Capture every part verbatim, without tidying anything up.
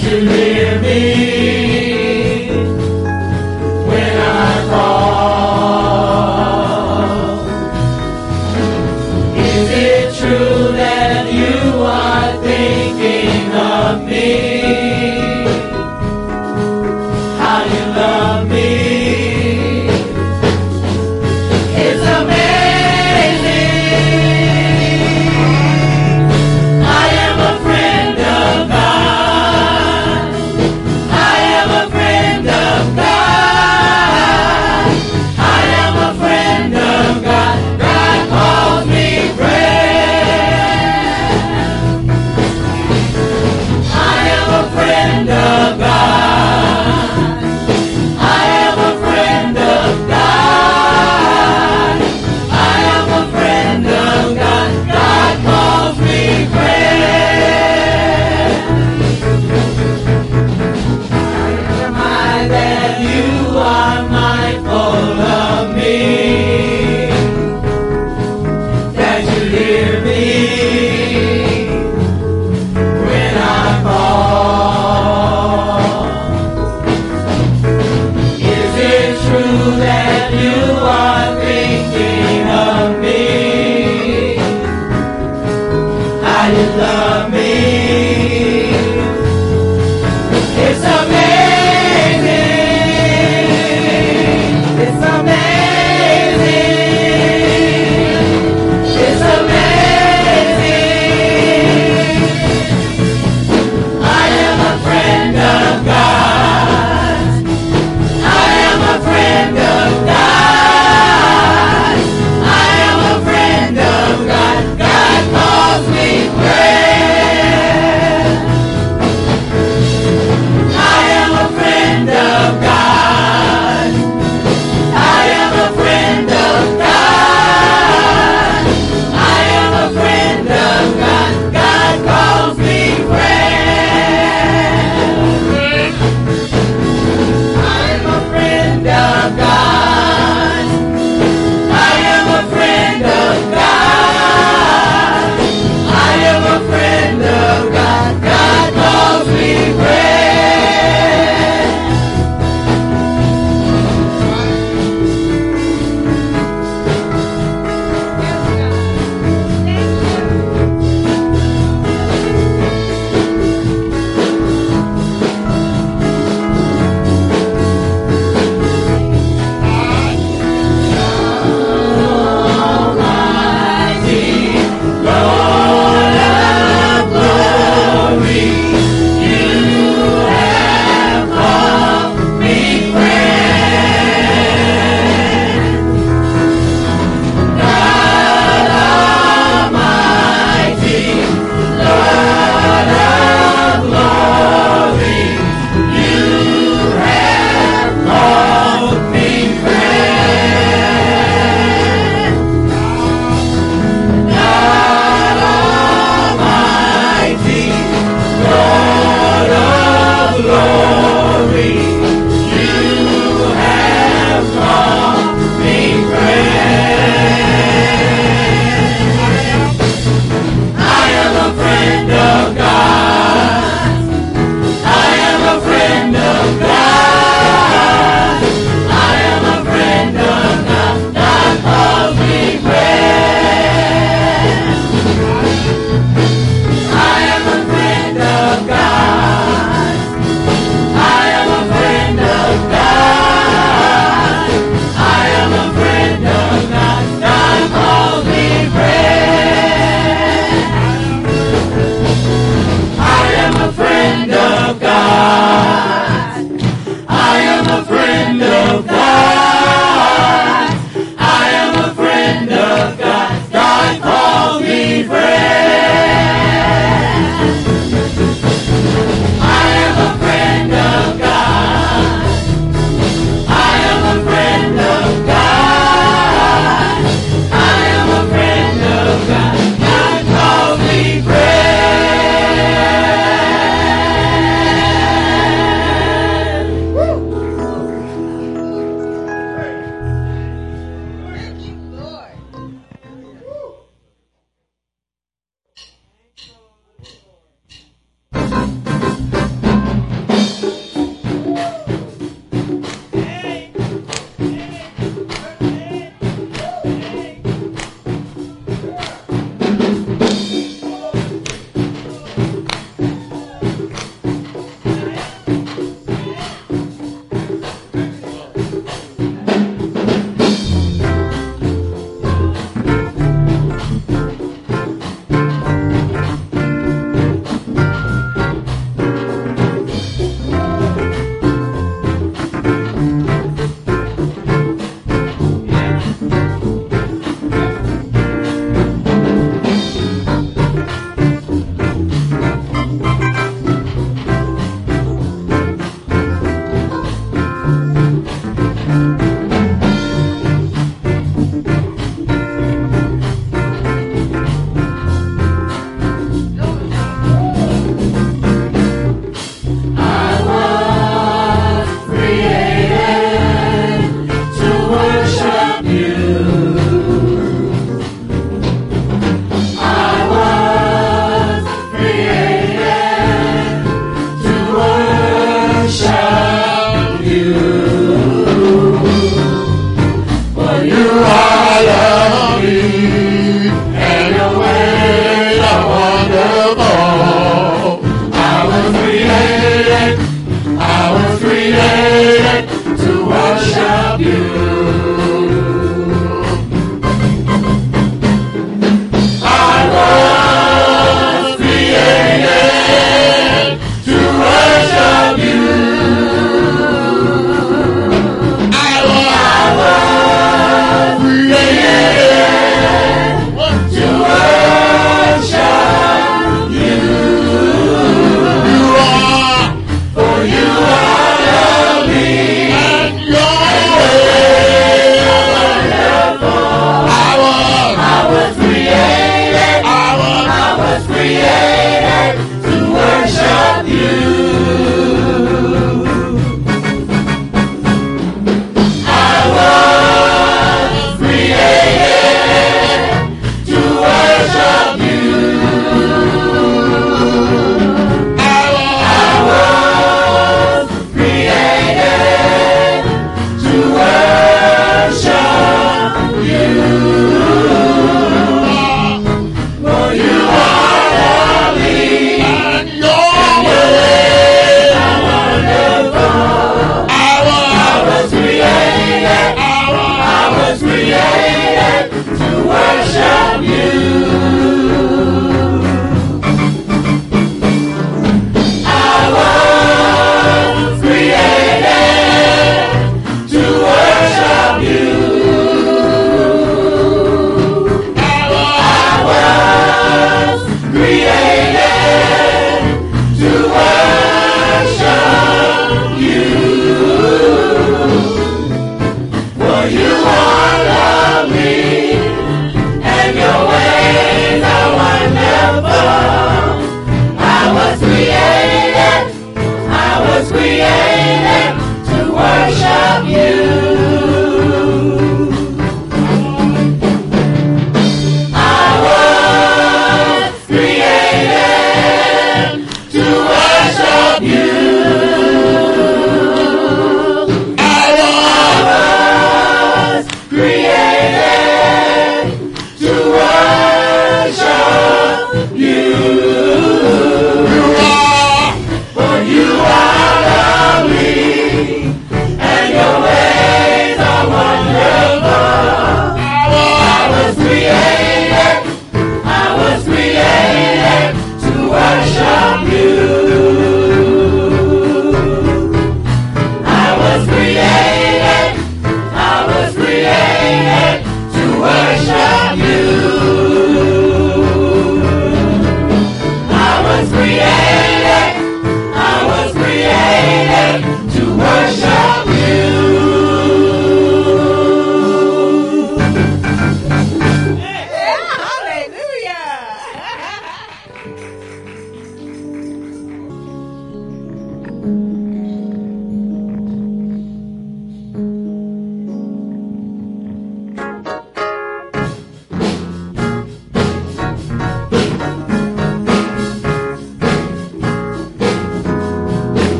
that you hear me when I fall. Is it true that you are thinking of me? How you love me? Hear me when I fall.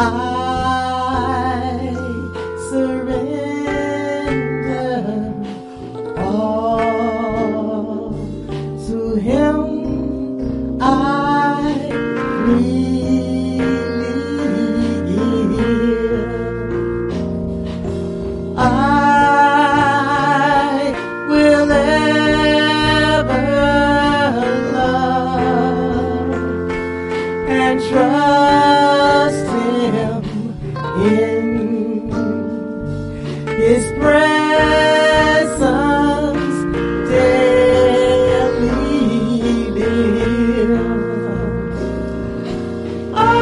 I surrender all to Him. I really yield. I will ever love and trust Him in His presence daily live. I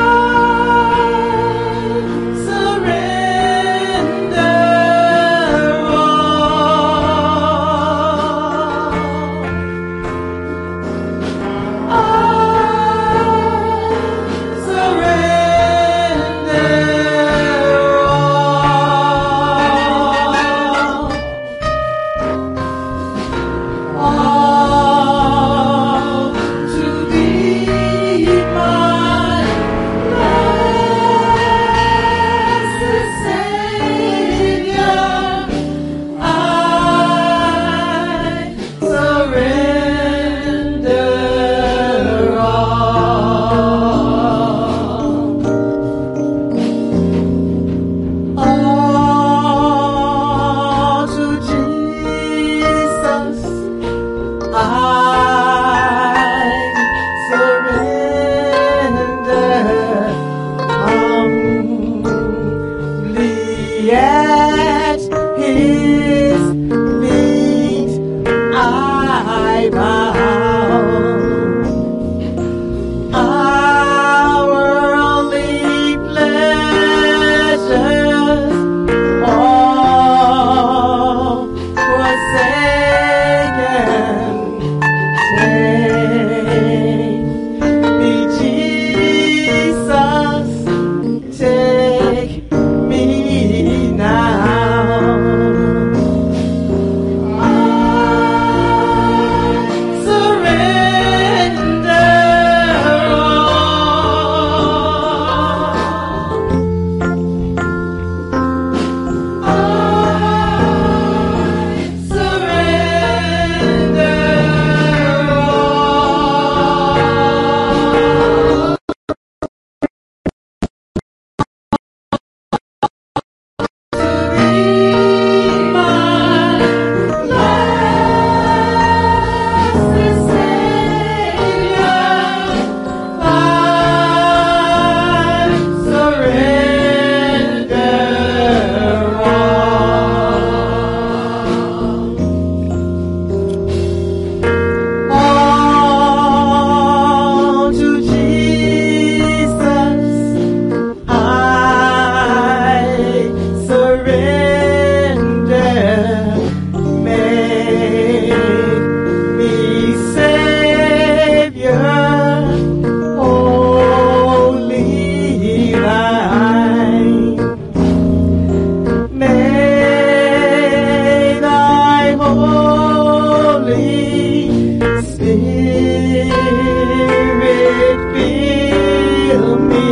surrender all. I at His feet I bow. Our only pleasures all forsaken. Take me, Jesus, take me now. I surrender all. I surrender all. Spirit, fill me.